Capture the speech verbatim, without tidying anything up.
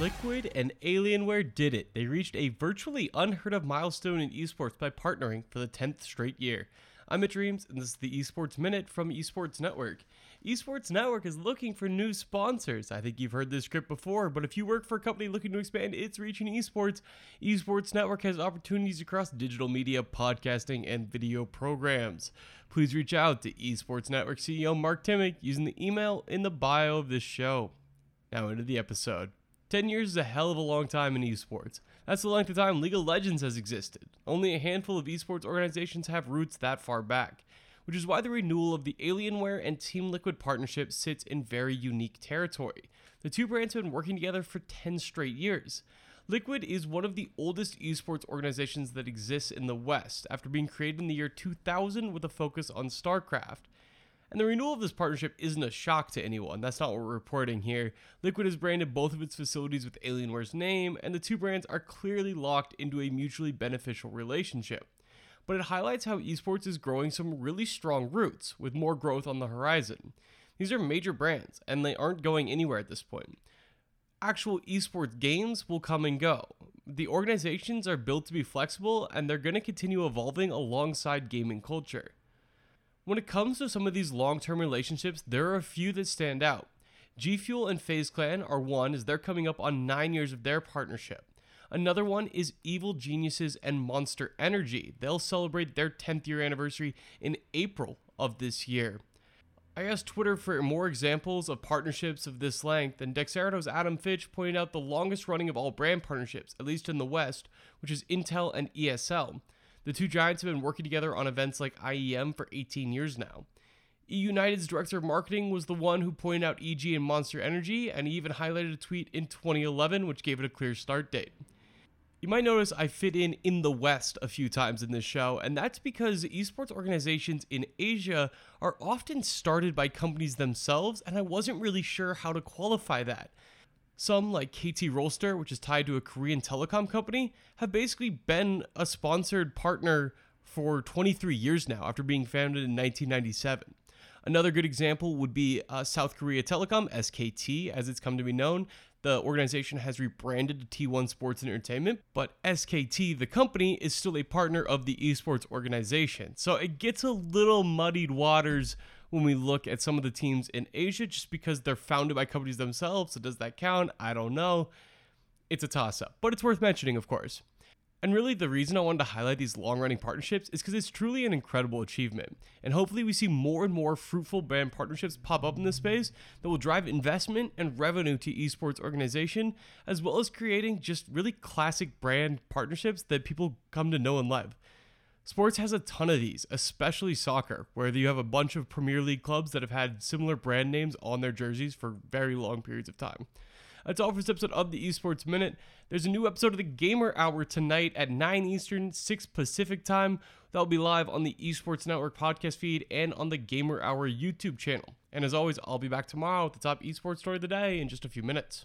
Liquid and Alienware did it. They reached a virtually unheard of milestone in esports by partnering for the tenth straight year. I'm Mitch Reams, and this is the Esports Minute from Esports Network. Esports Network is looking for new sponsors. I think you've heard this script before, but if you work for a company looking to expand its reach in esports, Esports Network has opportunities across digital media, podcasting, and video programs. Please reach out to Esports Network C E O Mark Timmick using the email in the bio of this show. Now into the episode. ten years is a hell of a long time in esports. That's the length of time League of Legends has existed. Only a handful of esports organizations have roots that far back, which is why the renewal of the Alienware and Team Liquid partnership sits in very unique territory. The two brands have been working together for ten straight years. Liquid is one of the oldest esports organizations that exists in the West, after being created in the year two thousand with a focus on StarCraft. And the renewal of this partnership isn't a shock to anyone. That's not what we're reporting here. Liquid has branded both of its facilities with Alienware's name, and the two brands are clearly locked into a mutually beneficial relationship. But it highlights how esports is growing some really strong roots, with more growth on the horizon. These are major brands, and they aren't going anywhere at this point. Actual esports games will come and go. The organizations are built to be flexible, and they're going to continue evolving alongside gaming culture. When it comes to some of these long-term relationships, there are a few that stand out. G Fuel and FaZe Clan are one, as they're coming up on nine years of their partnership. Another one is Evil Geniuses and Monster Energy. They'll celebrate their tenth year anniversary in April of this year. I asked Twitter for more examples of partnerships of this length, and Dexerito's Adam Fitch pointed out the longest running of all brand partnerships, at least in the West, which is Intel and E S L. The two giants have been working together on events like I E M for eighteen years now. E-United's director of marketing was the one who pointed out E G and Monster Energy, and he even highlighted a tweet in twenty eleven which gave it a clear start date. You might notice I fit in in the West a few times in this show, and that's because esports organizations in Asia are often started by companies themselves, and I wasn't really sure how to qualify that. Some, like K T Rolster, which is tied to a Korean telecom company, have basically been a sponsored partner for twenty-three years now, after being founded in nineteen ninety-seven. Another good example would be uh, South Korea Telecom, S K T, as it's come to be known. The organization has rebranded to T one Sports and Entertainment, but S K T, the company, is still a partner of the esports organization. So it gets a little muddied waters when we look at some of the teams in Asia, just because they're founded by companies themselves. So does that count? I don't know. It's a toss-up, but it's worth mentioning, of course. And really, the reason I wanted to highlight these long-running partnerships is because it's truly an incredible achievement, and hopefully we see more and more fruitful brand partnerships pop up in this space that will drive investment and revenue to esports organization, as well as creating just really classic brand partnerships that people come to know and love. Sports has a ton of these, especially soccer, where you have a bunch of Premier League clubs that have had similar brand names on their jerseys for very long periods of time. That's all for this episode of the Esports Minute. There's a new episode of the Gamer Hour tonight at nine Eastern, six Pacific time. That'll be live on the Esports Network podcast feed and on the Gamer Hour YouTube channel. And as always, I'll be back tomorrow with the top esports story of the day in just a few minutes.